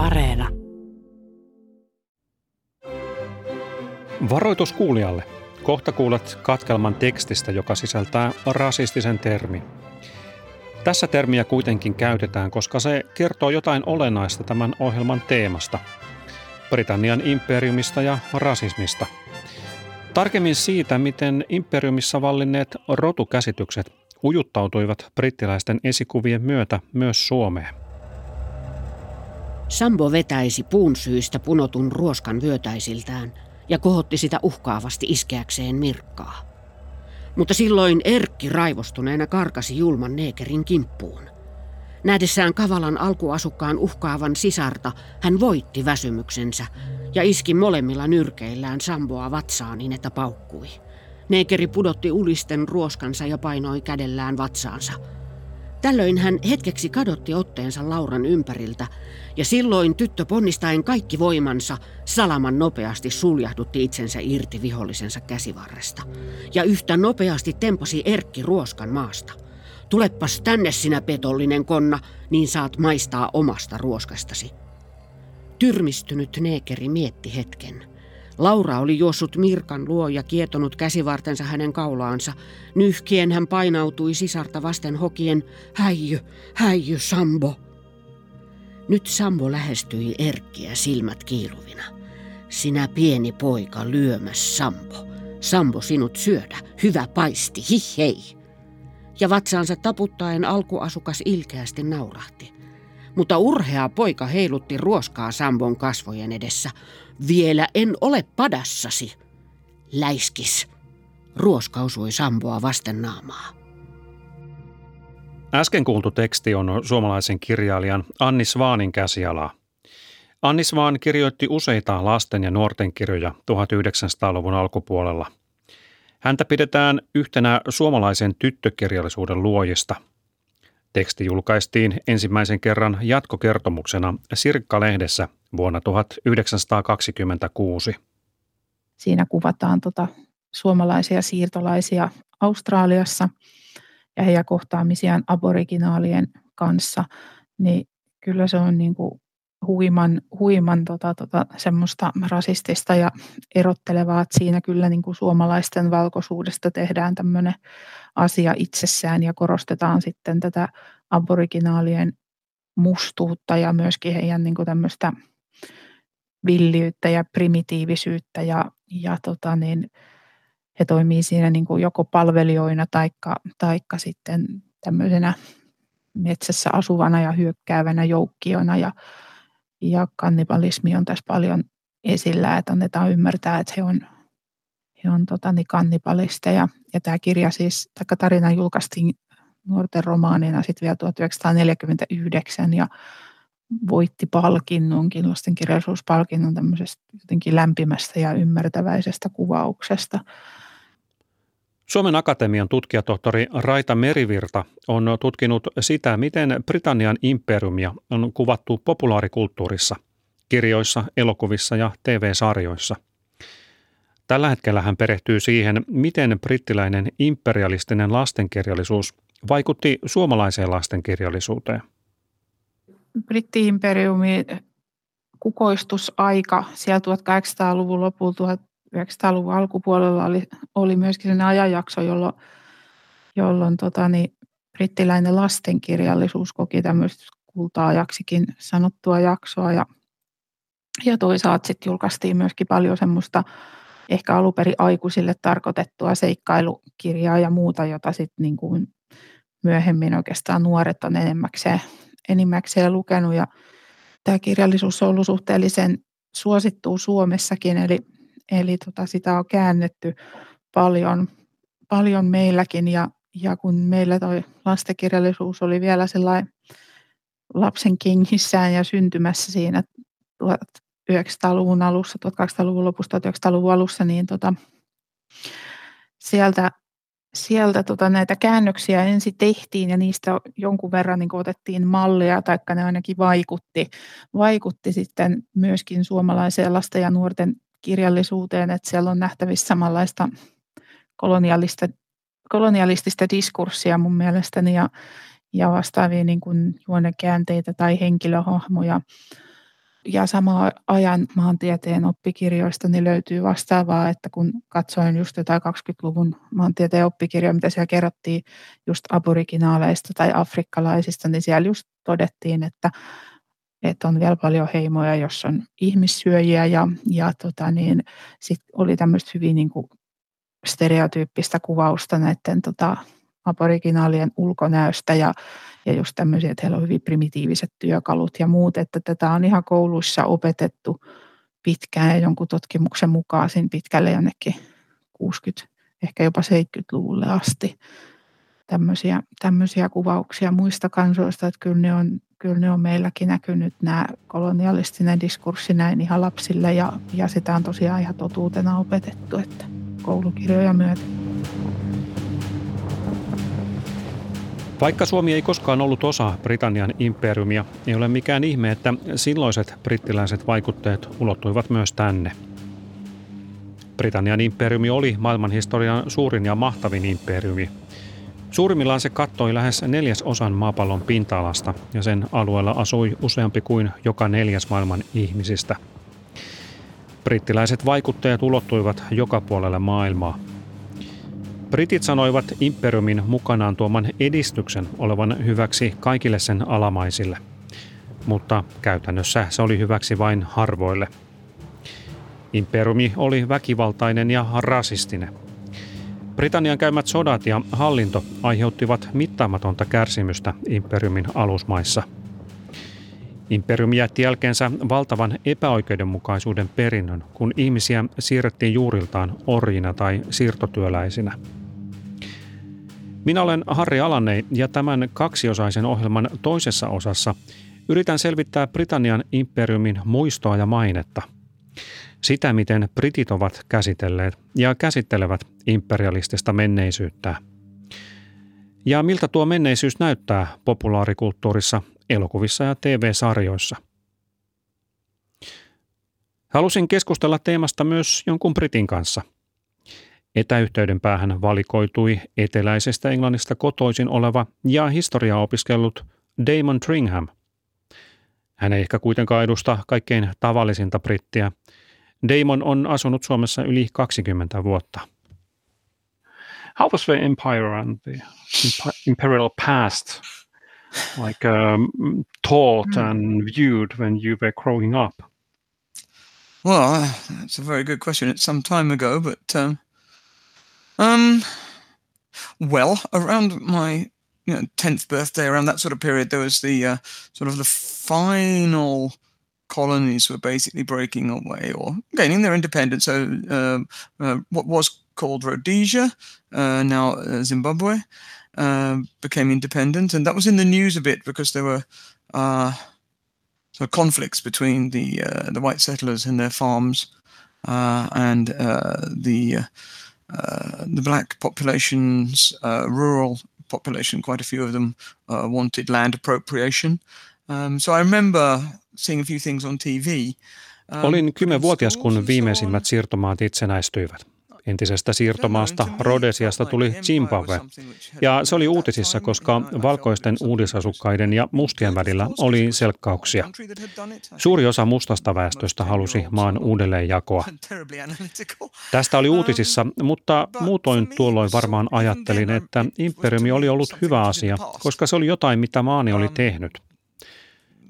Areena. Varoitus kuulijalle. Kohta kuulet katkelman tekstistä, joka sisältää rasistisen termin. Tässä termiä kuitenkin käytetään, koska se kertoo jotain olennaista tämän ohjelman teemasta. Britannian imperiumista ja rasismista. Tarkemmin siitä, miten imperiumissa vallinneet rotukäsitykset ujuttautuivat brittiläisten esikuvien myötä myös Suomeen. Sambo vetäisi puun syystä punotun ruoskan vyötäisiltään ja kohotti sitä uhkaavasti iskeäkseen Mirkkaa. Mutta silloin Erkki raivostuneena karkasi julman neekerin kimppuun. Nähdessään Kavalan alkuasukkaan uhkaavan sisarta, hän voitti väsymyksensä ja iski molemmilla nyrkeillään Samboa vatsaan niin, että paukkui. Neekeri pudotti ulisten ruoskansa ja painoi kädellään vatsaansa. Tällöin hän hetkeksi kadotti otteensa Lauran ympäriltä, ja silloin tyttö ponnistaen kaikki voimansa salaman nopeasti suljahdutti itsensä irti vihollisensa käsivarresta. Ja yhtä nopeasti tempasi Erkki ruoskan maasta. Tulepas tänne sinä petollinen konna, niin saat maistaa omasta ruoskastasi. Tyrmistynyt neekeri mietti hetken. Laura oli juossut Mirkan luo ja kietonut käsivartensa hänen kaulaansa. Nyhkien hän painautui sisarta vasten hokien, häijy, häijy Sambo. Nyt Sambo lähestyi Erkkiä silmät kiiluvina. Sinä pieni poika lyömäs Sambo. Sambo sinut syödä, hyvä paisti, hihei. Ja vatsaansa taputtaen alkuasukas ilkeästi naurahti. Mutta urhea poika heilutti ruoskaa Sambon kasvojen edessä. Vielä en ole padassasi. Läiskis. Ruoska osui Samboa vasten naamaa. Äsken kuultu teksti on suomalaisen kirjailijan Anni Swanin käsialaa. Anni Swan kirjoitti useita lasten ja nuorten kirjoja 1900-luvun alkupuolella. Häntä pidetään yhtenä suomalaisen tyttökirjallisuuden luojista. Teksti julkaistiin ensimmäisen kerran jatkokertomuksena Sirkka-lehdessä vuonna 1926. Siinä kuvataan suomalaisia siirtolaisia Australiassa ja heidän kohtaamisiaan aboriginaalien kanssa. Niin kyllä se on huiman semmoista rasistista ja erottelevaa, että siinä kyllä suomalaisten valkoisuudesta tehdään tämmöinen asia itsessään ja korostetaan sitten tätä aboriginaalien mustuutta ja myöskin heidän tämmöistä villiyttä ja primitiivisyyttä ja he toimii siinä joko palvelijoina taikka sitten tämmöisenä metsässä asuvana ja hyökkäävänä joukkiona ja kannibalismi on tässä paljon esillä, että annetaan ymmärtää, että he on kannibalisteja. Ja tämä kirja tarina julkaistiin nuorten romaanina sitten vielä 1949 ja voitti palkinnonkin, lastenkirjallisuuspalkinnon tämmöisestä jotenkin lämpimästä ja ymmärtäväisestä kuvauksesta. Suomen Akatemian tutkijatohtori Raita Merivirta on tutkinut sitä, miten Britannian imperiumia on kuvattu populaarikulttuurissa, kirjoissa, elokuvissa ja TV-sarjoissa. Tällä hetkellä hän perehtyy siihen, miten brittiläinen imperialistinen lastenkirjallisuus vaikutti suomalaiseen lastenkirjallisuuteen. Britti-imperiumin kukoistusaika siellä 1800-luvun lopulla 1900-luvun alkupuolella oli myöskin sellainen ajanjakso, jolloin brittiläinen lastenkirjallisuus koki tämmöistä kulta-ajaksikin sanottua jaksoa. Ja toisaalta sitten julkaistiin myöskin paljon semmoista ehkä alunperin aikuisille tarkoitettua seikkailukirjaa ja muuta, jota sitten myöhemmin oikeastaan nuoret on enimmäkseen lukenut. Ja tämä kirjallisuus on ollut suhteellisen suosittua Suomessakin, eli sitä on käännetty paljon meilläkin ja kun meillä toi lastenkirjallisuus oli vielä sellainen lapsen kengissään ja syntymässä siinä 1900-luvun alussa, 1800-luvun lopussa, 1900-luvun alussa, niin sieltä näitä käännöksiä ensin tehtiin ja niistä jonkun verran otettiin mallia, taikka ne ainakin vaikutti sitten myöskin suomalaiseen lasten ja nuorten kirjallisuuteen, että siellä on nähtävissä samanlaista kolonialistista diskurssia mun mielestäni ja vastaavia juonekäänteitä tai henkilöhahmoja Ja samaan ajan maantieteen oppikirjoistani löytyy vastaavaa, että kun katsoin just jotain 20-luvun maantieteen oppikirjoja, mitä siellä kerrottiin just aboriginaaleista tai afrikkalaisista, niin siellä just todettiin, että on vielä paljon heimoja, jossa on ihmissyöjiä ja sit oli tämmöistä hyvin niin kuin stereotyyppistä kuvausta näiden aboriginaalien ulkonäöstä ja just tämmöisiä, että heillä on hyvin primitiiviset työkalut ja muut, että tätä on ihan kouluissa opetettu pitkään ja jonkun tutkimuksen mukaan siinä pitkälle jonnekin 60, ehkä jopa 70-luvulle asti tämmöisiä kuvauksia muista kansoista, että kyllä ne on meilläkin näkynyt nämä kolonialistinen diskurssi näin ihan lapsille ja sitä on tosiaan ihan totuutena opetettu, että koulukirjoja myötä. Vaikka Suomi ei koskaan ollut osa Britannian imperiumia, ei ole mikään ihme, että silloiset brittiläiset vaikutteet ulottuivat myös tänne. Britannian imperiumi oli maailmanhistorian suurin ja mahtavin imperiumi. Suurimmillaan se kattoi lähes 1/4 maapallon pinta-alasta ja sen alueella asui useampi kuin joka 4. maailman ihmisistä. Brittiläiset vaikutteet ulottuivat joka puolelle maailmaa. Britit sanoivat imperiumin mukanaan tuoman edistyksen olevan hyväksi kaikille sen alamaisille, mutta käytännössä se oli hyväksi vain harvoille. Imperiumi oli väkivaltainen ja rasistinen. Britannian käymät sodat ja hallinto aiheuttivat mittaamatonta kärsimystä imperiumin alusmaissa. Imperiumi jätti jälkeensä valtavan epäoikeudenmukaisuuden perinnön, kun ihmisiä siirrettiin juuriltaan orjina tai siirtotyöläisinä. Minä olen Harri Alanne ja tämän kaksiosaisen ohjelman toisessa osassa yritän selvittää Britannian imperiumin muistoa ja mainetta. Sitä, miten britit ovat käsitelleet ja käsittelevät imperialistista menneisyyttä. Ja miltä tuo menneisyys näyttää populaarikulttuurissa, elokuvissa ja TV-sarjoissa. Halusin keskustella teemasta myös jonkun britin kanssa. Etäyhteyden päähän valikoitui eteläisestä Englannista kotoisin oleva ja historiaa opiskellut Damon Tringham. Hän ei ehkä kuitenkaan edusta kaikkein tavallisinta brittiä. Damon on asunut Suomessa yli 20 vuotta. How was the empire and the imperial past like taught and viewed when you were growing up? Well, that's a very good question. It's some time ago, but well, around my 10th birthday, around that sort of period, there was the sort of the final colonies were basically breaking away or gaining their independence. So what was called Rhodesia, now Zimbabwe, became independent. And that was in the news a bit because there were sort of conflicts between the white settlers and their farms and the black populations, rural population, quite a few of them wanted land appropriation. So I remember seeing a few things on TV. Olin 10-vuotias, kun viimeisimmät siirtomaat itsenäistyivät. Entisestä siirtomaasta Rhodesiasta tuli Zimbabwe. Ja se oli uutisissa, koska valkoisten uudisasukkaiden ja mustien välillä oli selkkauksia. Suuri osa mustasta väestöstä halusi maan uudelleenjakoa. Tästä oli uutisissa, mutta muutoin tuolloin varmaan ajattelin, että imperiumi oli ollut hyvä asia, koska se oli jotain, mitä maani oli tehnyt.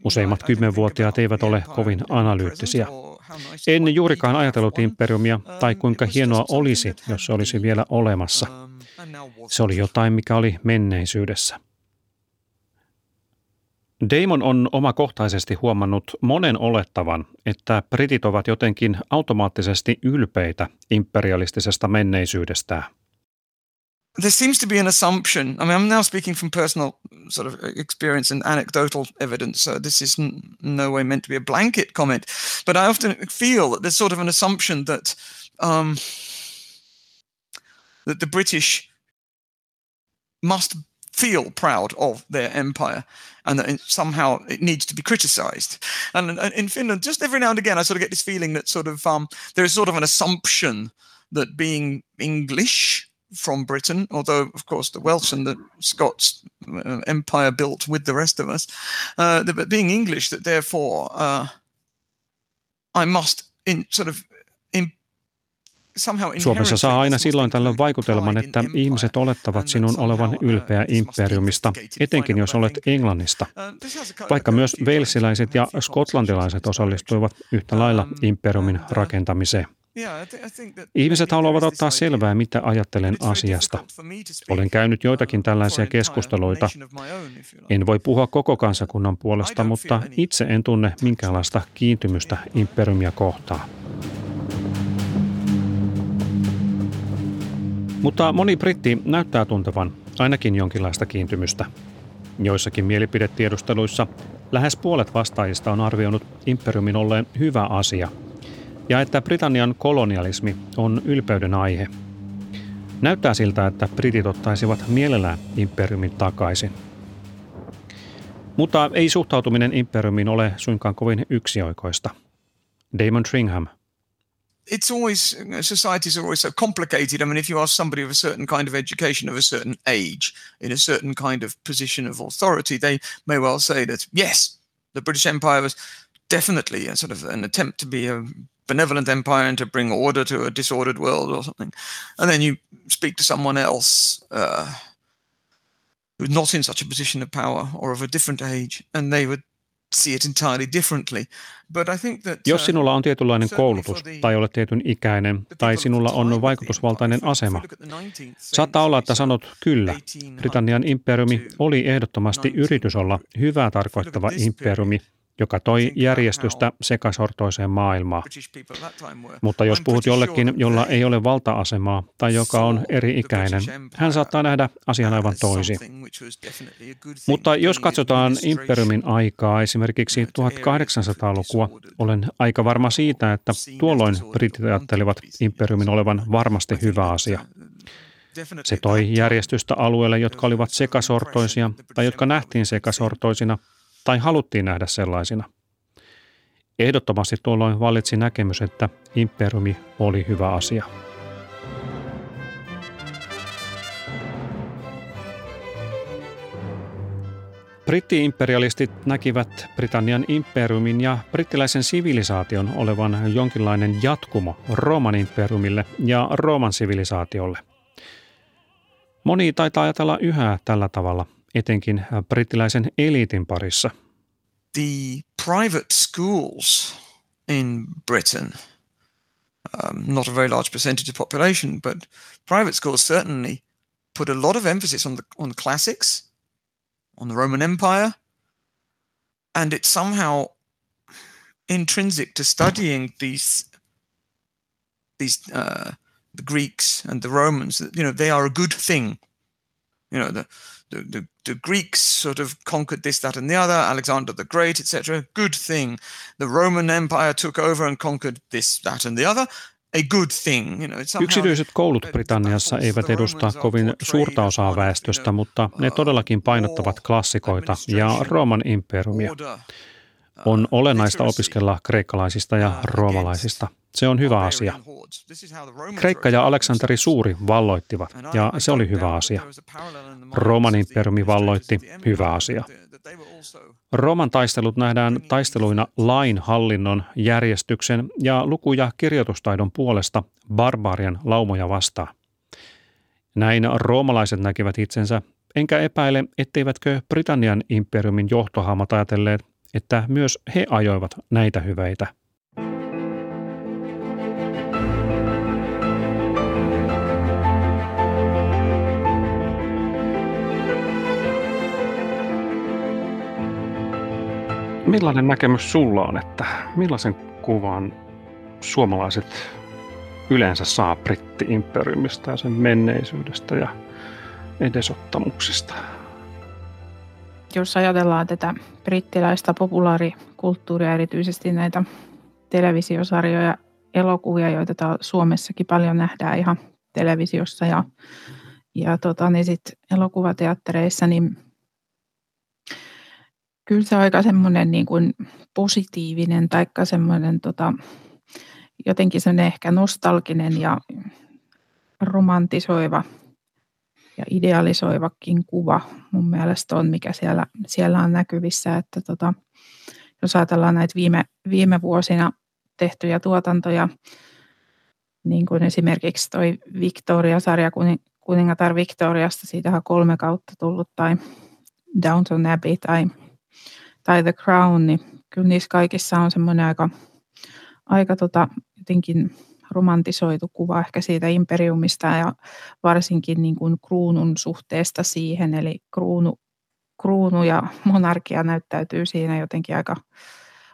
Useimmat 10-vuotiaat eivät ole kovin analyyttisiä. En juurikaan ajatellut imperiumia tai kuinka hienoa olisi, jos se olisi vielä olemassa. Se oli jotain, mikä oli menneisyydessä. Damon on omakohtaisesti huomannut monen olettavan, että britit ovat jotenkin automaattisesti ylpeitä imperialistisesta menneisyydestään. There seems to be an assumption. I mean, I'm now speaking from personal sort of experience and anecdotal evidence, so this is in no way meant to be a blanket comment. But I often feel that there's sort of an assumption that that the British must feel proud of their empire and that it somehow it needs to be criticized. And in Finland, just every now and again, I sort of get this feeling that sort of there is sort of an assumption that being English from Britain, although of course the Welsh and the Scots empire built with the rest of us, but being English, that therefore I must in sort of in Suomessa saa aina silloin tällöin vaikutelman, että ihmiset olettavat sinun olevan ylpeä imperiumista, etenkin jos olet Englannista. Vaikka myös walesiläiset ja skotlantilaiset osallistuivat yhtä lailla imperiumin rakentamiseen. Ihmiset haluavat ottaa selvää, mitä ajattelen asiasta. Olen käynyt joitakin tällaisia keskusteluita. En voi puhua koko kansakunnan puolesta, mutta itse en tunne minkäänlaista kiintymystä imperiumia kohtaan. Mutta moni britti näyttää tuntevan ainakin jonkinlaista kiintymystä. Joissakin mielipidetiedusteluissa lähes puolet vastaajista on arvioinut imperiumin olleen hyvä asia ja että Britannian kolonialismi on ylpeyden aihe. Näyttää siltä, että britit ottaisivat mielellään imperiumin takaisin. Mutta ei suhtautuminen imperiumiin ole suinkaan kovin yksioikoista. Damon Tringham. It's always, societies are always so complicated. I mean, if you ask somebody of a certain kind of education, of a certain age, in a certain kind of position of authority, they may well say that, yes, the British Empire was definitely a sort of an attempt to be a benevolent empire and to bring order to a disordered world or something. And then you speak to someone else who's not in such a position of power or of a different age, and they would see it entirely differently. But I think that, jos sinulla on tietynlainen koulutus tai olet tietyn ikäinen tai sinulla on vaikutusvaltainen asema, saattaa olla, että sanot kyllä. Britannian imperiumi oli ehdottomasti yritys olla hyvää tarkoittava imperiumi, joka toi järjestystä sekasortoiseen maailmaan. Mutta jos puhut jollekin, jolla ei ole valta-asemaa tai joka on eri-ikäinen, hän saattaa nähdä asian aivan toisin. Mutta jos katsotaan imperiumin aikaa, esimerkiksi 1800-lukua, olen aika varma siitä, että tuolloin britit ajattelivat imperiumin olevan varmasti hyvä asia. Se toi järjestystä alueelle, jotka olivat sekasortoisia tai jotka nähtiin sekasortoisina, tai haluttiin nähdä sellaisina. Ehdottomasti tuolloin vallitsi näkemys, että imperiumi oli hyvä asia. Britti-imperialistit näkivät Britannian imperiumin ja brittiläisen sivilisaation olevan jonkinlainen jatkumo Rooman imperiumille ja Rooman sivilisaatiolle. Moni taitaa ajatella yhä tällä tavalla, etenkin brittiläisen eliitin parissa. The private schools in Britain, not a very large percentage of population, but private schools certainly put a lot of emphasis on the classics, on the Roman Empire, and it's somehow intrinsic to studying the Greeks and the Romans. You know, they are a good thing. You know, the Greeks sort of conquered this, that, and the other, Alexander the Great, etc. Good thing. The Roman Empire took over and conquered this, that, and the other. A good thing. You know, it's somehow... Yksityiset koulut Britanniassa eivät edusta kovin suurta osaa väestöstä, mutta ne todellakin painottavat klassikoita ja Rooman imperiumia. On olennaista opiskella kreikkalaisista ja roomalaisista. Se on hyvä asia. Kreikka ja Aleksanteri Suuri valloittivat, ja se oli hyvä asia. Rooman imperiumi valloitti, hyvä asia. Rooman taistelut nähdään taisteluina lain, hallinnon, järjestyksen ja luku- ja kirjoitustaidon puolesta barbaarian laumoja vastaan. Näin roomalaiset näkivät itsensä, enkä epäile, etteivätkö Britannian imperiumin johtohahmot ajatelleet, että myös he ajoivat näitä hyveitä. Millainen näkemys sulla on, että millaisen kuvan suomalaiset yleensä saa britti-imperiumista ja sen menneisyydestä ja edesottamuksista? Jos ajatellaan tätä brittiläistä populaarikulttuuria, erityisesti näitä televisiosarjoja, elokuvia, joita täällä Suomessakin paljon nähdään ihan televisiossa ja sit elokuvateattereissa, niin kyllä se on aika semmoinen niin kuin positiivinen tai semmoinen jotenkin semmoinen ehkä nostalginen ja romantisoiva ja idealisoivakin kuva mun mielestä on, mikä siellä on näkyvissä. Että jos ajatellaan näitä viime vuosina tehtyjä tuotantoja, niin kuin esimerkiksi toi Victoria-sarja, kuningatar Victoriasta, siitä on 3 kautta tullut, tai Downton Abbey tai The Crown, niin kyllä niissä kaikissa on semmoinen aika jotenkin romantisoitu kuva ehkä siitä imperiumista ja varsinkin niin kuin kruunun suhteesta siihen, eli kruunu ja monarkia näyttäytyy siinä jotenkin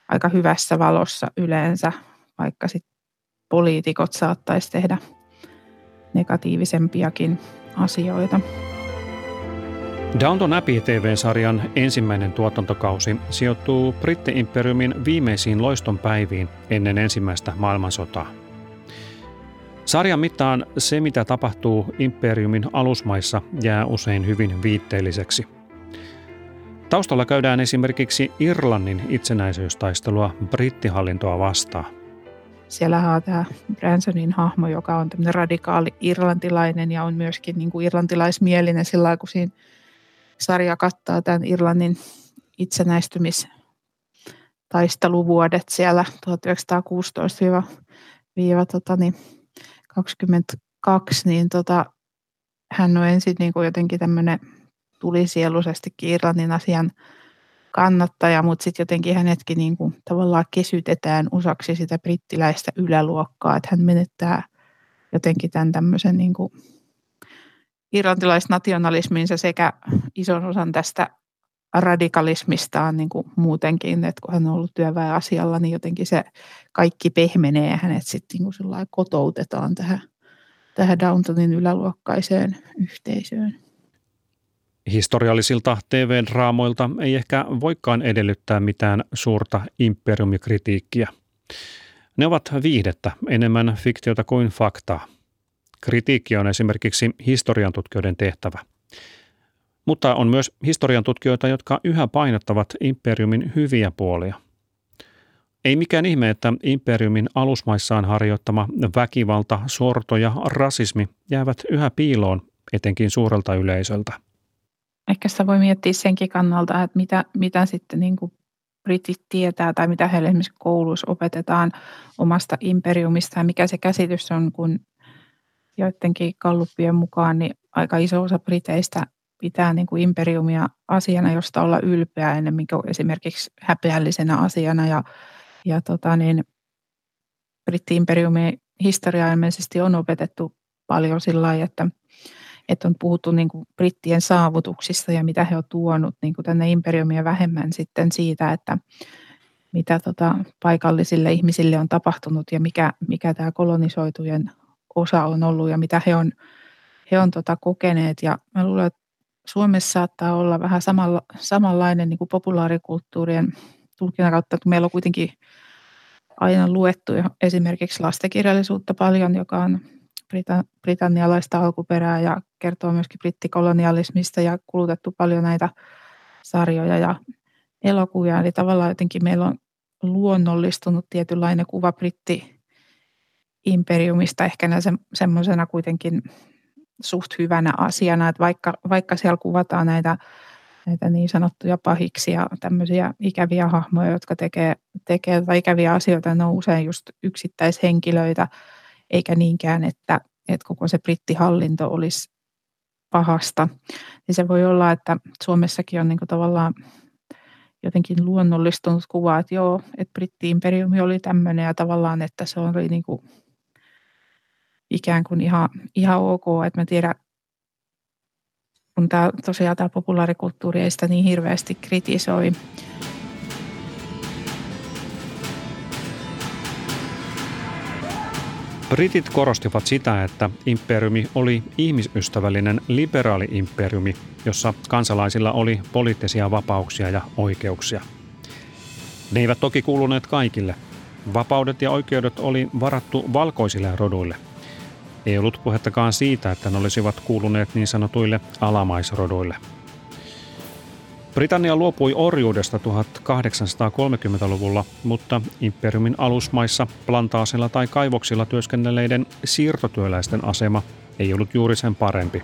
aika hyvässä valossa yleensä, vaikka sitten poliitikot saattaisi tehdä negatiivisempiakin asioita. Downton Abbey TV-sarjan ensimmäinen tuotantokausi sijoittuu Britti-imperiumin viimeisiin loistonpäiviin ennen ensimmäistä maailmansotaa. Sarjan mittaan se, mitä tapahtuu imperiumin alusmaissa, jää usein hyvin viitteelliseksi. Taustalla käydään esimerkiksi Irlannin itsenäisyystaistelua brittihallintoa vastaan. Siellähän on tämä Bransonin hahmo, joka on tämmöinen radikaali irlantilainen ja on myöskin niin kuin irlantilaismielinen sillä lailla, kun siinä sarja kattaa tämän Irlannin itsenäistymistaisteluvuodet siellä 1916-22, niin hän on ensin niin kuin jotenkin tämmöinen tulisieluisestikin Irlannin asian kannattaja, mutta sitten jotenkin hänetkin niin kuin tavallaan kesytetään osaksi sitä brittiläistä yläluokkaa, että hän menettää jotenkin tämän tämmöisen niin kuin irlantilaisnationalisminsa sekä ison osan tästä radikalismistaan niin kuin muutenkin, että kun hän on ollut työväenasialla, niin jotenkin se kaikki pehmenee ja hänet sitten niin kuin kotoutetaan tähän Downtonin yläluokkaiseen yhteisöön. Historiallisilta TV-draamoilta ei ehkä voikaan edellyttää mitään suurta imperiumikritiikkiä. Ne ovat viihdettä, enemmän fiktiota kuin faktaa. Kritiikki on esimerkiksi historiantutkijoiden tehtävä. Mutta on myös historiantutkijoita, jotka yhä painottavat imperiumin hyviä puolia. Ei mikään ihme, että imperiumin alusmaissaan harjoittama väkivalta, sorto ja rasismi jäävät yhä piiloon, etenkin suurelta yleisöltä. Ehkä sitä voi miettiä senkin kannalta, että mitä sitten niin kuin britit tietää tai mitä heille esimerkiksi koulussa opetetaan omasta imperiumista ja mikä se käsitys on, kun joidenkin kalluppien mukaan niin aika iso osa briteistä pitää niin kuin imperiumia asiana, josta olla ylpeä ennemmin kuin esimerkiksi häpeällisenä asiana. Ja britti-imperiumin historiaa ilmeisesti on opetettu paljon sillä lailla, että on puhuttu niin kuin brittien saavutuksista ja mitä he on tuonut niin kuin tänne imperiumia vähemmän sitten siitä, että mitä paikallisille ihmisille on tapahtunut ja mikä tämä kolonisoitujen osa on ollut ja mitä he on kokeneet. Ja mä luulen, että Suomessa saattaa olla vähän samanlainen niin kuin populaarikulttuurien tulkinnan kautta, kun meillä on kuitenkin aina luettu esimerkiksi lastenkirjallisuutta paljon, joka on britannialaista alkuperää ja kertoo myöskin brittikolonialismista ja kulutettu paljon näitä sarjoja ja elokuvia. Eli tavallaan jotenkin meillä on luonnollistunut tietynlainen kuva britti-imperiumista ehkä semmoisena kuitenkin suht hyvänä asiana, että vaikka siellä kuvataan näitä niin sanottuja pahiksi ja tämmöisiä ikäviä hahmoja, jotka tekee ikäviä asioita, ne on usein just yksittäishenkilöitä, eikä niinkään, että koko se brittihallinto olisi pahasta. Ja se voi olla, että Suomessakin on niin kuin tavallaan jotenkin luonnollistunut kuva, että joo, että britti-imperiumi oli tämmöinen ja tavallaan, että se oli niin kuin ikään kuin ihan ok, että mä tiedän, kun tosiaan tämä populaarikulttuuri ei sitä niin hirveästi kritisoi. Britit korostivat sitä, että imperiumi oli ihmisystävällinen liberaali imperiumi, jossa kansalaisilla oli poliittisia vapauksia ja oikeuksia. Ne eivät toki kuuluneet kaikille. Vapaudet ja oikeudet oli varattu valkoisille roduille. Ei ollut puhettakaan siitä, että ne olisivat kuuluneet niin sanotuille alamaisroduille. Britannia luopui orjuudesta 1830-luvulla, mutta imperiumin alusmaissa plantaasilla tai kaivoksilla työskennelleiden siirtotyöläisten asema ei ollut juuri sen parempi.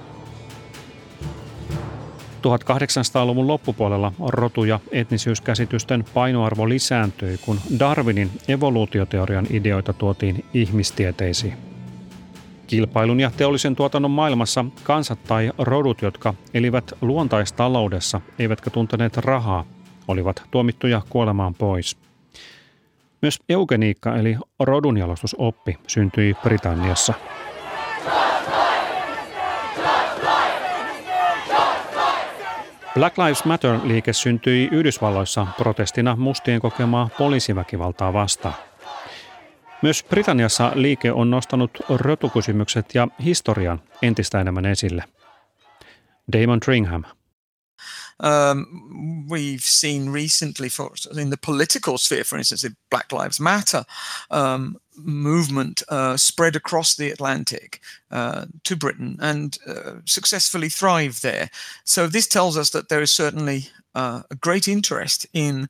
1800-luvun loppupuolella rotu- ja etnisyyskäsitysten painoarvo lisääntyi, kun Darwinin evoluutioteorian ideoita tuotiin ihmistieteisiin. Kilpailun ja teollisen tuotannon maailmassa kansat tai rodut, jotka elivät luontaistaloudessa eivätkä tunteneet rahaa, olivat tuomittuja kuolemaan pois. Myös eugeniikka eli rodunjalostusoppi syntyi Britanniassa. Black Lives Matter-liike syntyi Yhdysvalloissa protestina mustien kokemaa poliisiväkivaltaa vastaan. Myös Britanniassa liike on nostanut rotukysymykset ja historian entistä enemmän esille. Damon Tringham. We've seen recently, in the political sphere, for instance, the Black Lives Matter movement spread across the Atlantic to Britain and successfully thrived there. So this tells us that there is certainly a great interest in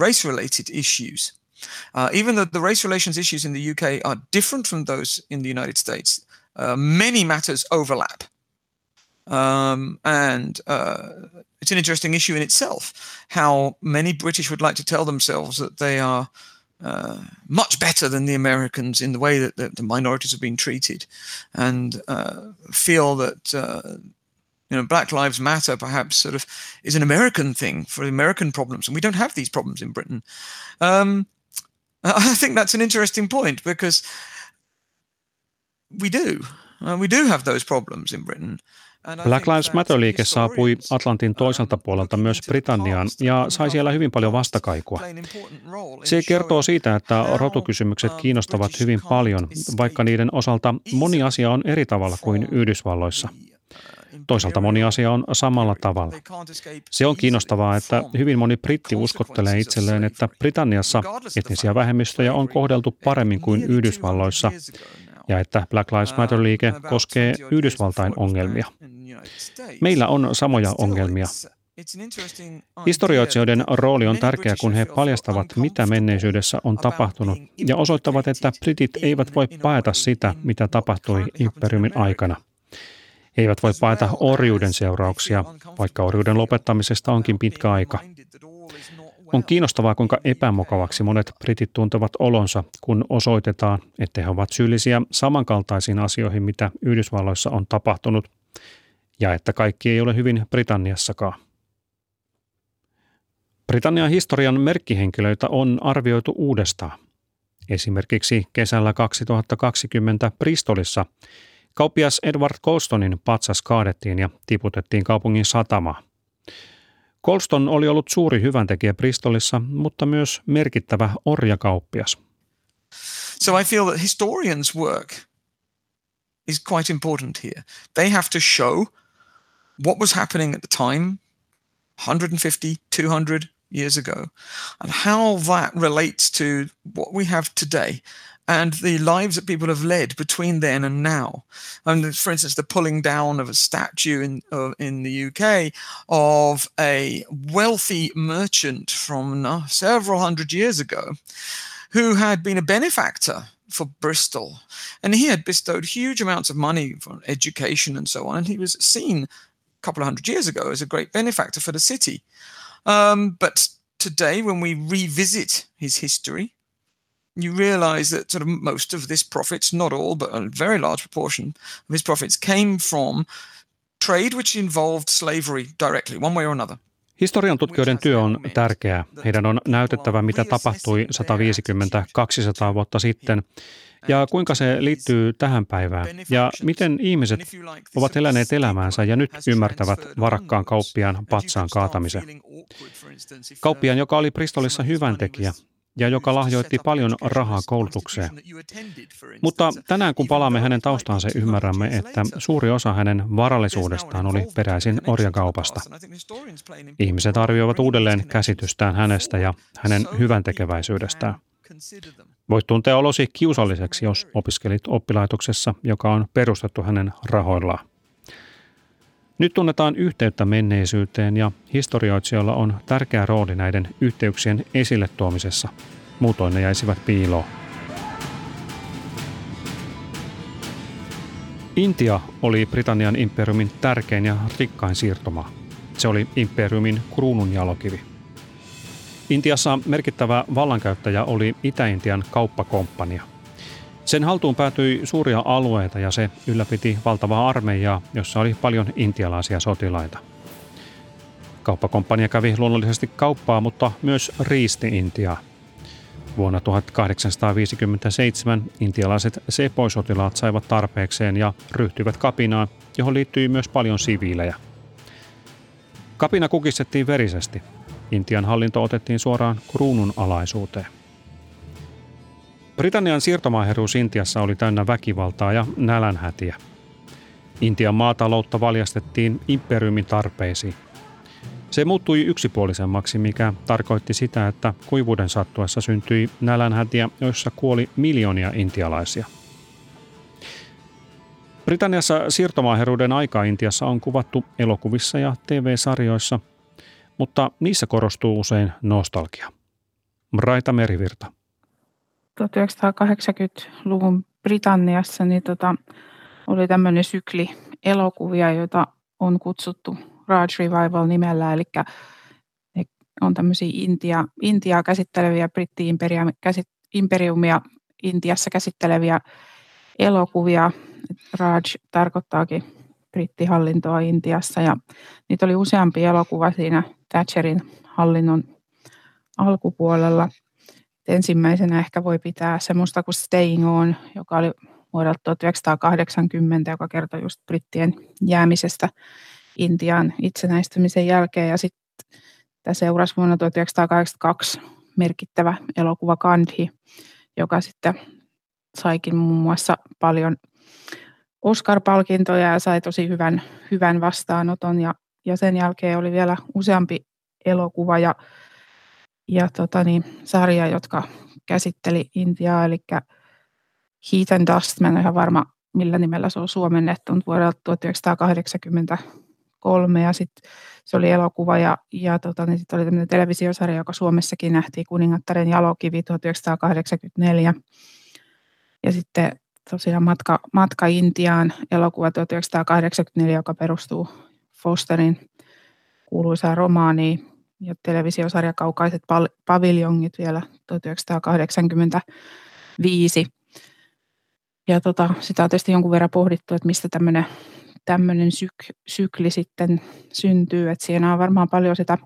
race-related issues. Even though the race relations issues in the UK are different from those in the United States, many matters overlap. And it's an interesting issue in itself, how many British would like to tell themselves that they are much better than the Americans in the way that the minorities have been treated, and feel that Black Lives Matter perhaps sort of is an American thing for American problems, and we don't have these problems in Britain. I think that's an interesting point, because we do have those problems in Britain. Black Lives Matter-liike saapui Atlantin toiselta puolelta myös Britanniaan ja sai siellä hyvin paljon vastakaikua. Se kertoo siitä, että rotukysymykset kiinnostavat hyvin paljon, vaikka niiden osalta moni asia on eri tavalla kuin Yhdysvalloissa. Toisaalta moni asia on samalla tavalla. Se on kiinnostavaa, että hyvin moni britti uskottelee itselleen, että Britanniassa etnisiä vähemmistöjä on kohdeltu paremmin kuin Yhdysvalloissa, ja että Black Lives Matter-liike koskee Yhdysvaltain ongelmia. Meillä on samoja ongelmia. Historioitsijoiden rooli on tärkeä, kun he paljastavat, mitä menneisyydessä on tapahtunut, ja osoittavat, että britit eivät voi paeta sitä, mitä tapahtui imperiumin aikana. He eivät voi paeta orjuuden seurauksia, vaikka orjuuden lopettamisesta onkin pitkä aika. On kiinnostavaa, kuinka epämukavaksi monet britit tuntevat olonsa, kun osoitetaan, että he ovat syyllisiä samankaltaisiin asioihin, mitä Yhdysvalloissa on tapahtunut, ja että kaikki ei ole hyvin Britanniassakaan. Britannian historian merkkihenkilöitä on arvioitu uudestaan. Esimerkiksi kesällä 2020 Bristolissa kauppias Edward Colstonin patsas kaadettiin ja tiputettiin kaupungin satamaan. Colston oli ollut suuri hyväntekijä Bristolissa, mutta myös merkittävä orjakauppias. So I feel that historians' work is quite important here. They have to show what was happening at the time 150, 200 years ago and how that relates to what we have today. And the lives that people have led between then and now. For instance, the pulling down of a statue in the UK of a wealthy merchant from several hundred years ago who had been a benefactor for Bristol. And he had bestowed huge amounts of money for education and so on. And he was seen a couple of hundred years ago as a great benefactor for the city. But today, when we revisit his history, you realize that sort of most of this profits, not all, but a very large proportion of his profits came from trade which involved slavery directly, one way or another. Historian tutkijoiden työ on tärkeää. Heidän on näytettävä, mitä tapahtui 150-200 vuotta sitten ja kuinka se liittyy tähän päivään ja miten ihmiset ovat eläneet elämäänsä ja nyt ymmärtävät varakkaan kauppiaan patsaan kaatamisen. Kauppiaan, joka oli Bristolissa hyväntekijä ja joka lahjoitti paljon rahaa koulutukseen. Mutta tänään, kun palaamme hänen taustaansa, ymmärrämme, että suuri osa hänen varallisuudestaan oli peräisin orjakaupasta. Ihmiset arvioivat uudelleen käsitystään hänestä ja hänen hyväntekeväisyydestään. Voit tuntea olosi kiusalliseksi, jos opiskelit oppilaitoksessa, joka on perustettu hänen rahoillaan. Nyt tunnetaan yhteyttä menneisyyteen ja historioitsijoilla on tärkeä rooli näiden yhteyksien esille tuomisessa. Muutoin ne jäisivät piiloon. Intia oli Britannian imperiumin tärkein ja rikkain siirtomaa. Se oli imperiumin kruunun jalokivi. Intiassa merkittävä vallankäyttäjä oli Itä-Intian kauppakomppania. Sen haltuun päätyi suuria alueita ja se ylläpiti valtavaa armeijaa, jossa oli paljon intialaisia sotilaita. Kauppakomppania kävi luonnollisesti kauppaa, mutta myös riisti Intiaa. Vuonna 1857 intialaiset sepoisotilaat saivat tarpeekseen ja ryhtyivät kapinaan, johon liittyi myös paljon siviilejä. Kapina kukistettiin verisesti. Intian hallinto otettiin suoraan kruunun alaisuuteen. Britannian siirtomaaherruus Intiassa oli täynnä väkivaltaa ja nälänhätiä. Intian maataloutta valjastettiin imperiumin tarpeisiin. Se muuttui yksipuolisemmaksi, mikä tarkoitti sitä, että kuivuuden sattuessa syntyi nälänhätiä, joissa kuoli miljoonia intialaisia. Britanniassa siirtomaaherruuden aikaa Intiassa on kuvattu elokuvissa ja TV-sarjoissa, mutta niissä korostuu usein nostalgia. Raita Merivirta. 1980-luvun Britanniassa niin oli tämmöinen sykli elokuvia, joita on kutsuttu Raj Revival nimellä, eli ne on tämmöisiä Intiaa käsitteleviä, britti-imperiumia Intiassa käsitteleviä elokuvia. Raj tarkoittaakin brittihallintoa Intiassa, ja niitä oli useampi elokuva siinä Thatcherin hallinnon alkupuolella. Ensimmäisenä ehkä voi pitää semmoista kuin Staying On, joka oli vuodelta 1980, joka kertoi just brittien jäämisestä Intian itsenäistymisen jälkeen. Ja sitten tämä seurasi vuonna 1982 merkittävä elokuva Gandhi, joka sitten saikin muun muassa paljon Oscar-palkintoja ja sai tosi hyvän vastaanoton. Ja sen jälkeen oli vielä useampi elokuva ja sarja, jotka käsitteli Intiaa, eli Heat and Dust, mä en ole ihan varma millä nimellä se on suomennettu, mutta vuodelta 1983, ja sitten se oli elokuva, ja sitten oli tämmöinen televisiosarja, joka Suomessakin nähtiin, Kuningattaren jalokivi 1984, ja sitten tosiaan matka Intiaan, elokuva 1984, joka perustuu Fosterin kuuluisaan romaaniin, ja televisiosarja Kaukaiset paviljongit vielä 1985. Ja sitä on tietysti jonkun verran pohdittu, että mistä tämmöinen sykli sitten syntyy. Että siinä on varmaan paljon sitä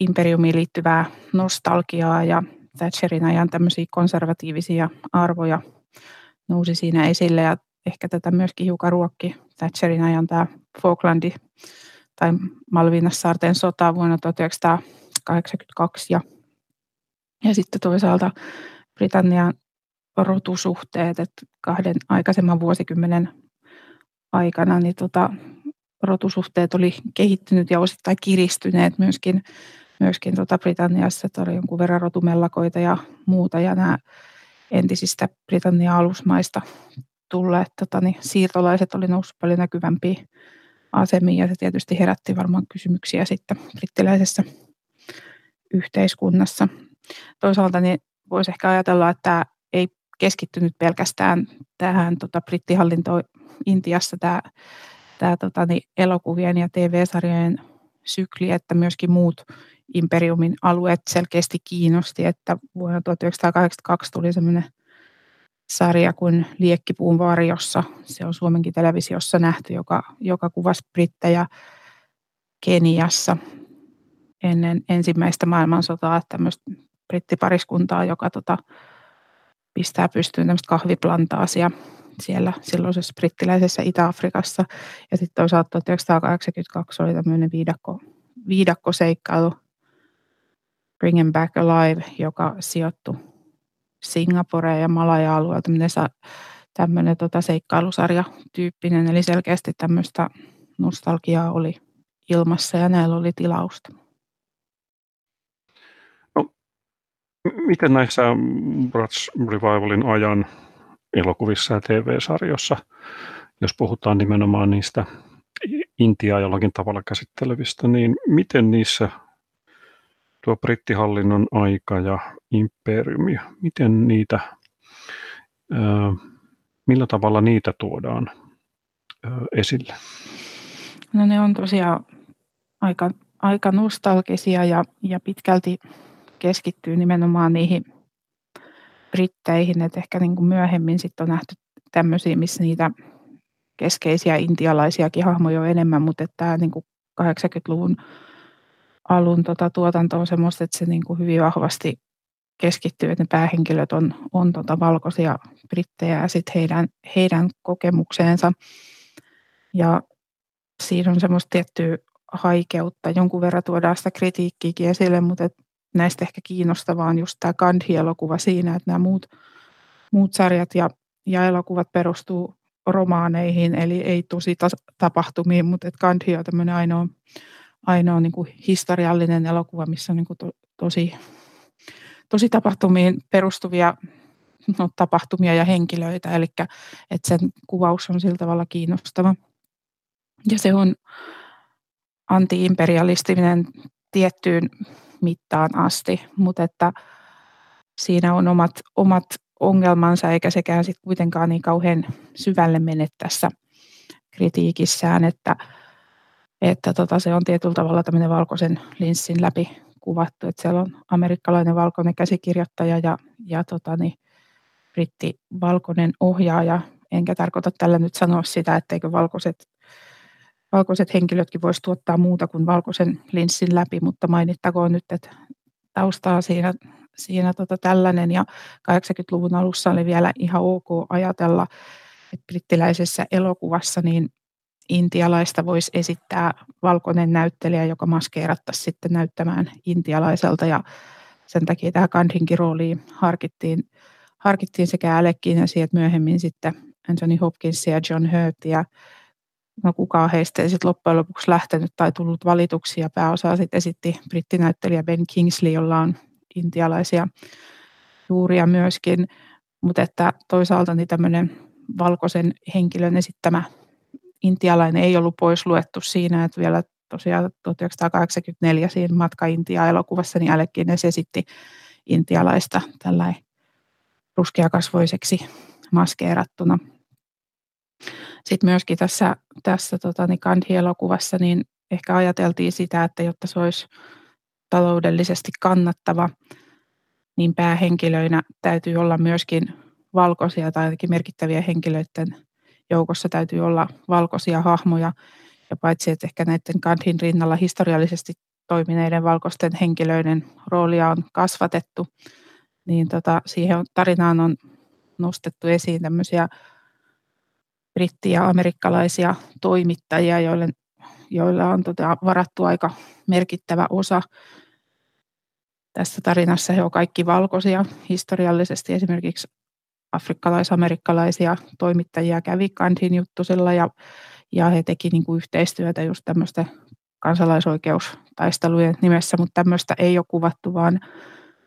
imperiumiin liittyvää nostalgiaa ja Thatcherin ajan tämmöisiä konservatiivisia arvoja nousi siinä esille. Ja ehkä tätä myöskin hiukan ruokki Thatcherin ajan tämä Falklandi tai Malvinassaarten sota vuonna 1982 ja sitten toisaalta Britannian rotusuhteet, että kahden aikaisemman vuosikymmenen aikana niin rotusuhteet oli kehittynyt ja osittain kiristyneet myöskin Britanniassa, että oli jonkun verran rotumellakoita ja muuta, ja nämä entisistä Britannian alusmaista tulleet siirtolaiset oli noussut paljon näkyvämpiä asemiin, ja se tietysti herätti varmaan kysymyksiä sitten brittiläisessä yhteiskunnassa. Toisaalta niin voisi ehkä ajatella, että tämä ei keskittynyt pelkästään tähän brittihallintoon Intiassa tämä elokuvien ja TV-sarjojen sykli, että myöskin muut imperiumin alueet selkeästi kiinnosti, että vuonna 1982 tuli semmoinen sarja kuin Liekkipuun varjossa, se on Suomenkin televisiossa nähty, joka kuvasi brittejä Keniassa ennen ensimmäistä maailmansotaa, tämmöistä brittipariskuntaa, joka pistää pystyyn tämmöistä kahviplantaasia siellä silloisessa brittiläisessä Itä-Afrikassa. Ja sitten toisaalta 1982 oli tämmöinen viidakkoseikkailu Bring him back alive, joka sijoittui Singaporeen ja Malaja-alueelta, tämmöinen seikkailusarjatyyppinen, eli selkeästi tämmöistä nostalgiaa oli ilmassa ja näillä oli tilausta. No, miten näissä Raj Revivalin ajan elokuvissa ja TV-sarjossa, jos puhutaan nimenomaan niistä Intiaa jollakin tavalla käsittelevistä, niin miten niissä tuo brittihallinnon aika ja imperiumi, miten niitä, millä tavalla niitä tuodaan esille? No ne on tosiaan aika nostalgisia ja pitkälti keskittyy nimenomaan niihin britteihin, että ehkä niin kuin myöhemmin sitten on nähty tämmöisiä, missä niitä keskeisiä intialaisiakin hahmoja on enemmän, mutta tämä niin kuin 80-luvun alun tuotanto on semmoista, että se niin kuin hyvin vahvasti keskittyy, että ne päähenkilöt on valkoisia brittejä ja sitten heidän kokemukseensa. Ja siinä on semmoista tiettyä haikeutta. Jonkun verran tuodaan sitä kritiikkiäkin esille, mutta näistä ehkä kiinnostavaa on just tämä Gandhi-elokuva siinä, että nämä muut sarjat ja elokuvat perustuu romaaneihin, eli ei tosi tapahtumiin, mutta Gandhi on tämmöinen ainoa niin kuin historiallinen elokuva, missä on niin kuin tosi tapahtumiin perustuvia tapahtumia ja henkilöitä, eli että sen kuvaus on sillä tavalla kiinnostava. Ja se on anti-imperialistinen tiettyyn mittaan asti, mutta että siinä on omat ongelmansa, eikä sekään sitten kuitenkaan niin kauhean syvälle mene tässä kritiikissään, että se on tietyllä tavalla tämmöinen valkoisen linssin läpi kuvattu, että siellä on amerikkalainen valkoinen käsikirjoittaja ja britti valkoinen ohjaaja, enkä tarkoita tällä nyt sanoa sitä, etteikö valkoiset henkilötkin voisi tuottaa muuta kuin valkoisen linssin läpi, mutta mainittakoon nyt, että taustaa siinä tällainen, ja 80-luvun alussa oli vielä ihan ok ajatella, että brittiläisessä elokuvassa niin intialaista voisi esittää valkoinen näyttelijä, joka maskeerattaisi sitten näyttämään intialaiselta, ja sen takia tähän Gandhinkin rooliin harkittiin sekä Alec Guinnessia että myöhemmin sitten Anthony Hopkinsia ja John Hurtia. No kukaan heistä ei sitten loppujen lopuksi lähtenyt tai tullut valituksi, ja pääosaa sitten esitti brittinäyttelijä Ben Kingsley, jolla on intialaisia juuria myöskin, mutta että toisaalta niin tämmöinen valkoisen henkilön esittämä intialainen ei ollut pois luettu siinä, että vielä tosiaan 1984 siinä Matka Intia-elokuvassa niin Alec Guinness esitti intialaista tällainen ruskeakasvoiseksi maskeerattuna. Sitten myöskin tässä Gandhi-elokuvassa niin ehkä ajateltiin sitä, että jotta se olisi taloudellisesti kannattava, niin päähenkilöinä täytyy olla myöskin valkoisia tai ainakin merkittäviä henkilöiden joukossa täytyy olla valkoisia hahmoja. Ja paitsi, että ehkä näiden Gandhin rinnalla historiallisesti toimineiden valkoisten henkilöiden roolia on kasvatettu, niin siihen tarinaan on nostettu esiin tämmöisiä brittiä ja amerikkalaisia toimittajia, joilla on varattu aika merkittävä osa. Tässä tarinassa he ovat kaikki valkoisia. Historiallisesti esimerkiksi afrikkalais-amerikkalaisia toimittajia kävi Gandhin juttusilla ja he teki niin kuin yhteistyötä just tämmöisten kansalaisoikeustaistelujen nimessä, mutta tämmöistä ei ole kuvattu,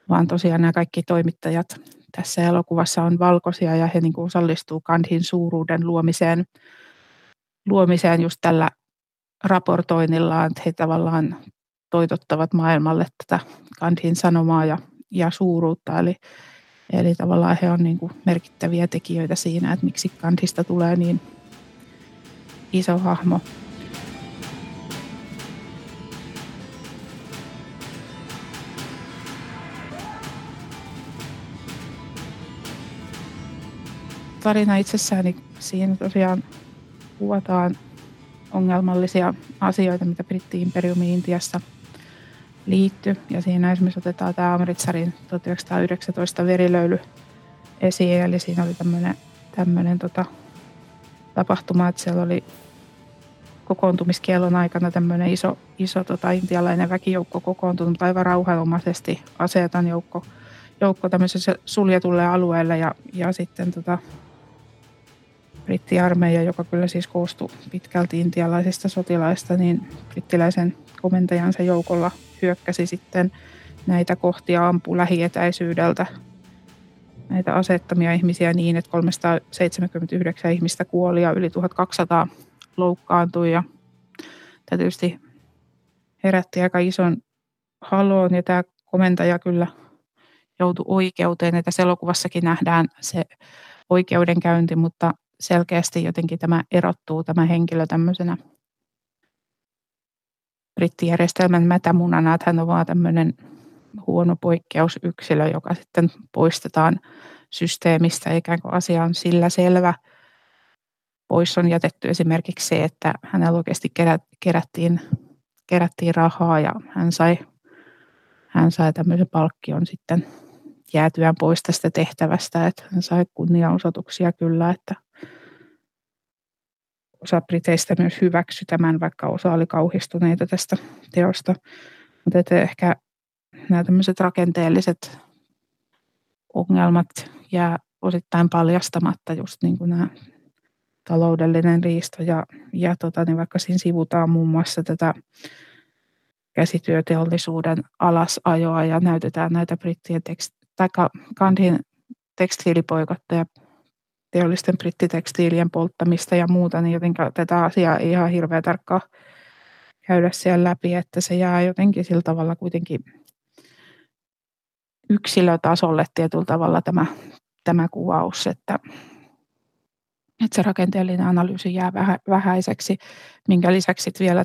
vaan tosiaan nämä kaikki toimittajat tässä elokuvassa on valkoisia ja he niin kuin osallistuu Gandhin suuruuden luomiseen just tällä raportoinnillaan, että he tavallaan toitottavat maailmalle tätä Gandhin sanomaa ja suuruutta, eli tavallaan he on niin kuin merkittäviä tekijöitä siinä, että miksi Gandhista tulee niin iso hahmo. Tarina itsessään, niin siinä tosiaan kuvataan ongelmallisia asioita, mitä britti-imperiumi Intiassa liittyi. Ja siinä esimerkiksi otetaan tämä Amritsarin 1919 verilöyly esiin. Eli siinä oli tämmöinen tapahtuma, että siellä oli kokoontumiskielon aikana tämmöinen iso intialainen väkijoukko kokoontunut aivan rauhanomaisesti aseeton joukko tämmöiselle suljetulle alueelle ja sitten brittiarmeija, joka kyllä siis koostui pitkälti intialaisista sotilaista, niin brittiläisen komentajansa joukolla hyökkäsi sitten näitä kohtia, ampui lähietäisyydeltä näitä aseettomia ihmisiä niin, että 379 ihmistä kuoli ja yli 1200 loukkaantui, ja tämä tietysti herätti aika ison haloon, ja tämä komentaja kyllä joutui oikeuteen, että tässä elokuvassakin nähdään se oikeudenkäynti, mutta selkeästi jotenkin tämä henkilö tämmöisenä brittijärjestelmän mätämunana, hän on vaan tämmöinen huono poikkeusyksilö, joka sitten poistetaan systeemistä, ikään kuin asia on sillä selvä. Pois on jätetty esimerkiksi se, että hänellä oikeasti kerättiin rahaa ja hän sai tämmöisen palkkion sitten jäätyään pois tästä tehtävästä, että hän sai kunnianosoituksia kyllä, että osa briteistä myös hyväksyi tämän, vaikka osa oli kauhistuneita tästä teosta. Mutta ehkä nämä tämmöiset rakenteelliset ongelmat jää osittain paljastamatta, just niin kuin nämä taloudellinen riisto ja vaikka siinä sivutaan muun muassa tätä käsityöteollisuuden alasajoa ja näytetään näitä brittien Gandhin tekstiilipoikotteja, teollisten brittitekstiilien polttamista ja muuta, niin jotenkin tätä asiaa ei ihan hirveän tarkkaan käydä siellä läpi, että se jää jotenkin sillä tavalla kuitenkin yksilötasolle tietyllä tavalla tämä kuvaus, että se rakenteellinen analyysi jää vähäiseksi, minkä lisäksi vielä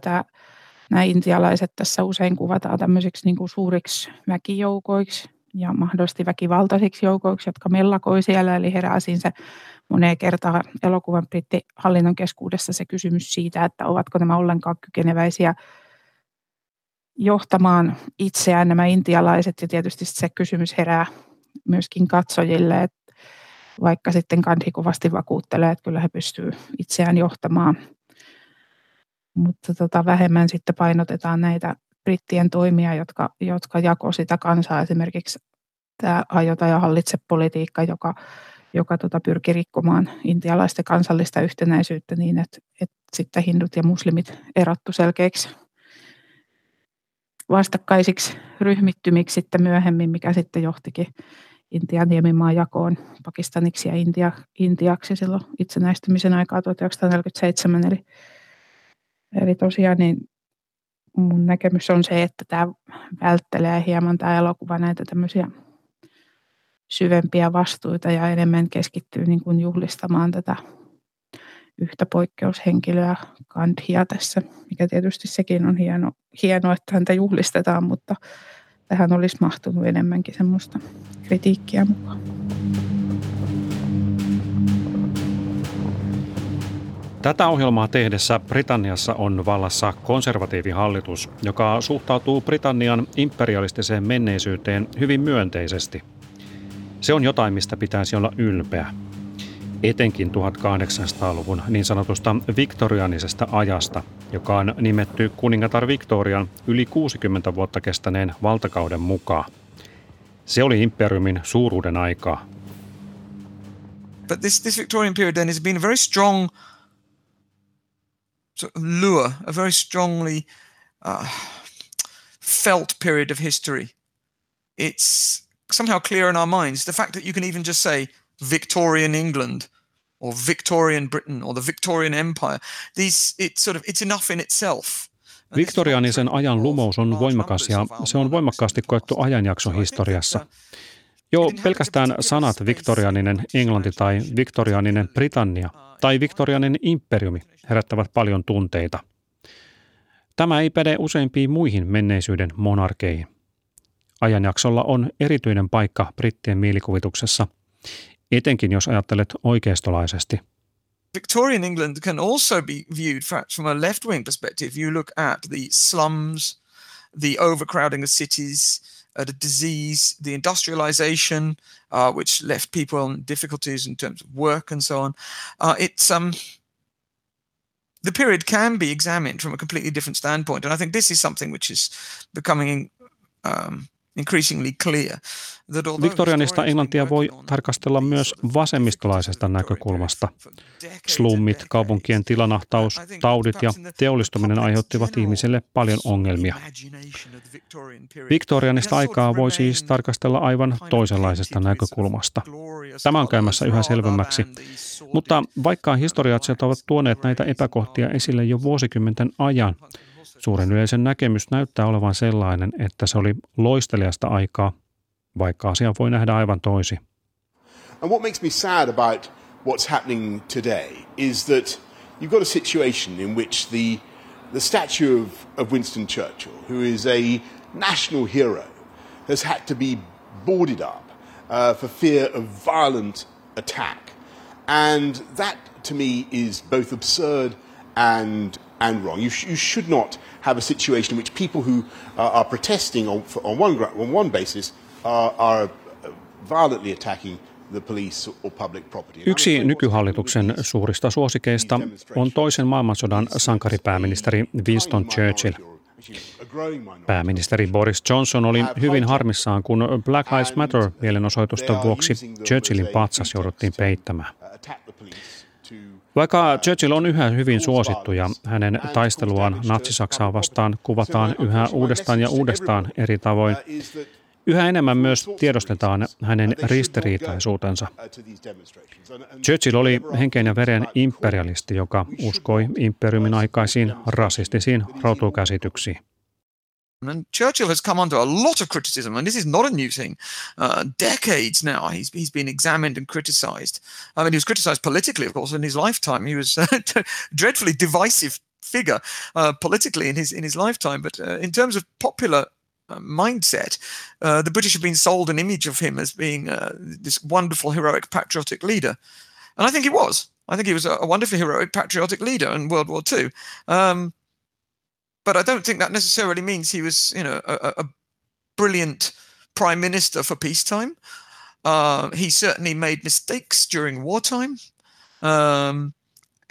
nämä intialaiset tässä usein kuvataan tämmöisiksi niin kuin suuriksi väkijoukoiksi ja mahdollisesti väkivaltaisiksi joukoiksi, jotka mellakoi siellä, eli herää siinä se moneen kertaan elokuvan brittihallinnon keskuudessa se kysymys siitä, että ovatko nämä ollenkaan kykeneväisiä johtamaan itseään nämä intialaiset, ja tietysti se kysymys herää myöskin katsojille, että vaikka sitten Gandhi kovasti vakuuttelee, että kyllä he pystyvät itseään johtamaan. Mutta vähemmän sitten painotetaan näitä brittien toimia, jotka jakoi sitä kansaa. Esimerkiksi tämä ajota ja hallitse politiikka, joka pyrki rikkomaan intialaisten kansallista yhtenäisyyttä niin, että sitten hindut ja muslimit erottu selkeiksi vastakkaisiksi ryhmittymiksi sitten myöhemmin, mikä sitten johtikin Intian niemimaan jakoon Pakistaniksi ja Intiaksi silloin itsenäistymisen aikaa 1947. Eli tosiaan niin mun näkemys on se, että tämä välttelee hieman tämä elokuva näitä tämmöisiä syvempiä vastuita ja enemmän keskittyy niin kuin juhlistamaan tätä yhtä poikkeushenkilöä Gandhia tässä, mikä tietysti sekin on hienoa, että häntä juhlistetaan, mutta tähän olisi mahtunut enemmänkin semmoista kritiikkiä mukaan. Tätä ohjelmaa tehdessä Britanniassa on vallassa konservatiivihallitus, joka suhtautuu Britannian imperialistiseen menneisyyteen hyvin myönteisesti. Se on jotain, mistä pitäisi olla ylpeä. Etenkin 1800-luvun niin sanotusta viktorianisesta ajasta, joka on nimetty kuningatar Victorian yli 60 vuotta kestäneen valtakauden mukaan. Se oli imperiumin suuruuden aikaa. But this Victorian period then has been a very strong sort of lure, a very strongly felt period of history. It's somehow clear in our minds the fact that you can even just say Victorian England or Victorian Britain or the Victorian Empire. It's enough in itself. Viktoriaanisen ajan lumous on voimakas ja se on voimakkaasti koettu ajanjakso historiassa. Jo pelkästään sanat viktoriaaninen Englanti tai viktoriaaninen Britannia tai viktoriaaninen imperiumi herättävät paljon tunteita. Tämä ei päde useimpiin muihin menneisyyden monarkeihin. Ajanjaksolla on erityinen paikka brittien mielikuvituksessa, etenkin jos ajattelet oikeistolaisesti. Victorian England can also be viewed from a left-wing perspective. You look at the slums, the overcrowding of cities, the disease, the industrialization, which left people in difficulties in terms of work and so on. The period can be examined from a completely different standpoint, and I think this is something which is becoming increasingly clear. Viktorianista Englantia voi tarkastella myös vasemmistolaisesta näkökulmasta. Slummit, kaupunkien tilanahtaus, taudit ja teollistuminen aiheuttivat ihmisille paljon ongelmia. Viktorianista aikaa voi siis tarkastella aivan toisenlaisesta näkökulmasta. Tämä on käymässä yhä selvemmäksi, mutta vaikka historiatsijat ovat tuoneet näitä epäkohtia esille jo vuosikymmenten ajan, suuren yleisen näkemys näyttää olevan sellainen, että se oli loistelijasta aikaa, vaikka asia voi nähdä aivan toisin. And what makes me sad about what's happening today is that you've got a situation in which the the statue of Winston Churchill, who is a national hero, has had to be boarded up for fear of violent attack. And that, to me, is both absurd and wrong. You should not have a situation in which people who are protesting on one basis are violently attacking the police or public property. Yksi nykyhallituksen suurista suosikeista on toisen maailmansodan sankaripääministeri Winston Churchill. Pääministeri Boris Johnson oli hyvin harmissaan, kun Black Lives Matter-mielenosoitusten vuoksi Churchillin patsas jouduttiin peittämään. Vaikka Churchill on yhä hyvin suosittu ja hänen taisteluaan natsisaksaa vastaan kuvataan yhä uudestaan ja uudestaan eri tavoin, yhä enemmän myös tiedostetaan hänen ristiriitaisuutensa. Churchill oli henkeen ja veren imperialisti, joka uskoi imperiumin aikaisiin rasistisiin rotukäsityksiin. And Churchill has come under a lot of criticism, and this is not a new thing. Decades now, he's been examined and criticised. I mean, he was criticised politically, of course, in his lifetime. He was a dreadfully divisive figure politically in his lifetime. But in terms of popular mindset, the British have been sold an image of him as being this wonderful, heroic, patriotic leader. And I think he was. I think he was a wonderfully heroic, patriotic leader in World War II. But I don't think that necessarily means he was, a brilliant prime minister for peacetime. He certainly made mistakes during wartime.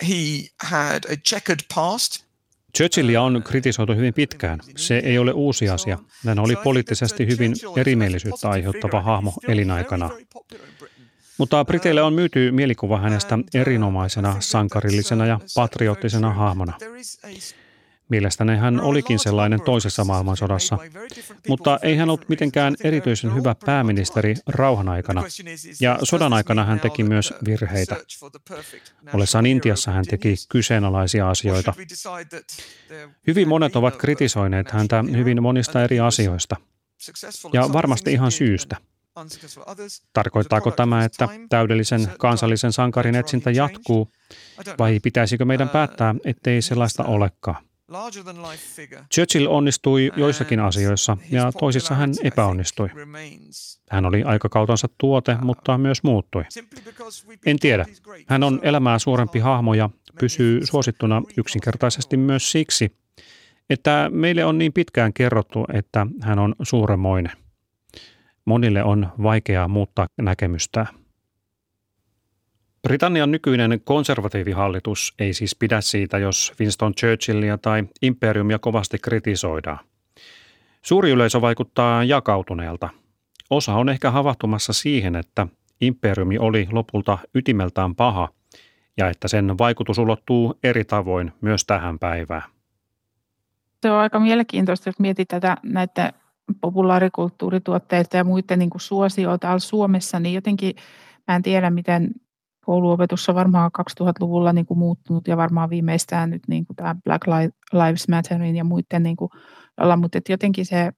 He had a checkered past. Churchillia on kritisoitu hyvin pitkään. Se ei ole uusi asia. Hän oli poliittisesti hyvin erimielisyyttä aiheuttava hahmo elinaikana. Mutta Briteille on myyty mielikuva hänestä erinomaisena, sankarillisena ja patriottisena hahmona. Mielestäni hän olikin sellainen toisessa maailmansodassa, mutta ei hän ollut mitenkään erityisen hyvä pääministeri rauhan aikana, ja sodan aikana hän teki myös virheitä. Ollessaan Intiassa hän teki kyseenalaisia asioita. Hyvin monet ovat kritisoineet häntä hyvin monista eri asioista, ja varmasti ihan syystä. Tarkoittaako tämä, että täydellisen kansallisen sankarin etsintä jatkuu, vai pitäisikö meidän päättää, ettei sellaista olekaan? Churchill onnistui joissakin asioissa ja toisissa hän epäonnistui. Hän oli aikakautensa tuote, mutta myös muuttui. En tiedä. Hän on elämää suurempi hahmo ja pysyy suosittuna yksinkertaisesti myös siksi, että meille on niin pitkään kerrottu, että hän on suuremoinen. Monille on vaikeaa muuttaa näkemystään. Britannian nykyinen konservatiivihallitus ei siis pidä siitä, jos Winston Churchillia tai imperiumia kovasti kritisoidaan. Suuri yleisö vaikuttaa jakautuneelta. Osa on ehkä havahtumassa siihen, että imperiumi oli lopulta ytimeltään paha ja että sen vaikutus ulottuu eri tavoin myös tähän päivään. Se on aika mielenkiintoista, jos mietit tätä näitä populaarikulttuurituotteita ja muiden niin kuin suosioita täällä Suomessa, niin jotenkin mä en tiedä, miten kouluopetus on varmaan 2000-luvulla niin kuin muuttunut ja varmaan viimeistään nyt niin kuin tämä Black Lives Matterin ja muiden niin kuin alla, mutta jotenkin se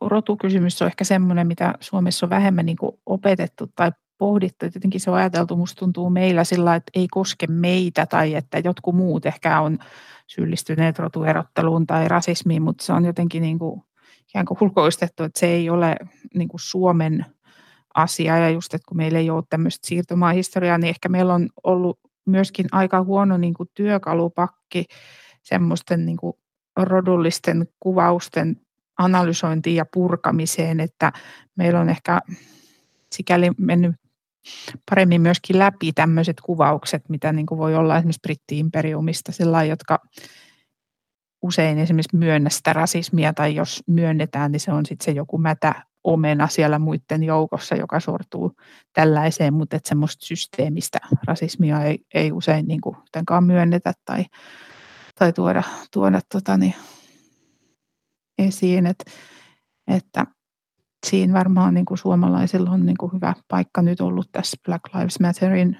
rotukysymys on ehkä semmoinen, mitä Suomessa on vähemmän niin kuin opetettu tai pohdittu. Jotenkin se on ajateltu, musta tuntuu meillä sillä lailla, että ei koske meitä tai että jotkut muut ehkä on syyllistyneet rotuerotteluun tai rasismiin, mutta se on jotenkin niin kuin ikään kuin ulkoistettu, että se ei ole niin kuin Suomen asia, ja just, että kun meillä ei ole tämmöistä siirtomaahistoriaa, niin ehkä meillä on ollut myöskin aika huono niin kuin työkalupakki semmoisten niin kuin rodullisten kuvausten analysointiin ja purkamiseen, että meillä on ehkä sikäli mennyt paremmin myöskin läpi tämmöiset kuvaukset, mitä niin kuin voi olla esimerkiksi britti-imperiumista, sellainen, jotka usein esimerkiksi myönnä sitä rasismia, tai jos myönnetään, niin se on sitten se joku mätä omena siellä muiden joukossa, joka sortuu tällaiseen, mutta että semmoista systeemistä rasismia ei usein niin kuin myönnetä tai tuoda esiin. Että siinä varmaan niin kuin suomalaisilla on niin kuin hyvä paikka nyt ollut tässä Black Lives Matterin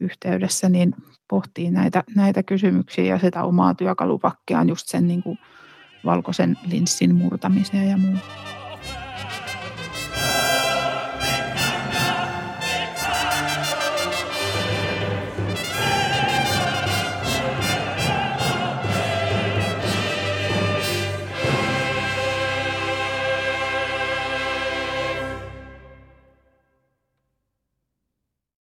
yhteydessä, niin pohtii näitä kysymyksiä ja sitä omaa työkalupakkiaan just sen niin kuin valkoisen linssin murtamiseen ja muuta.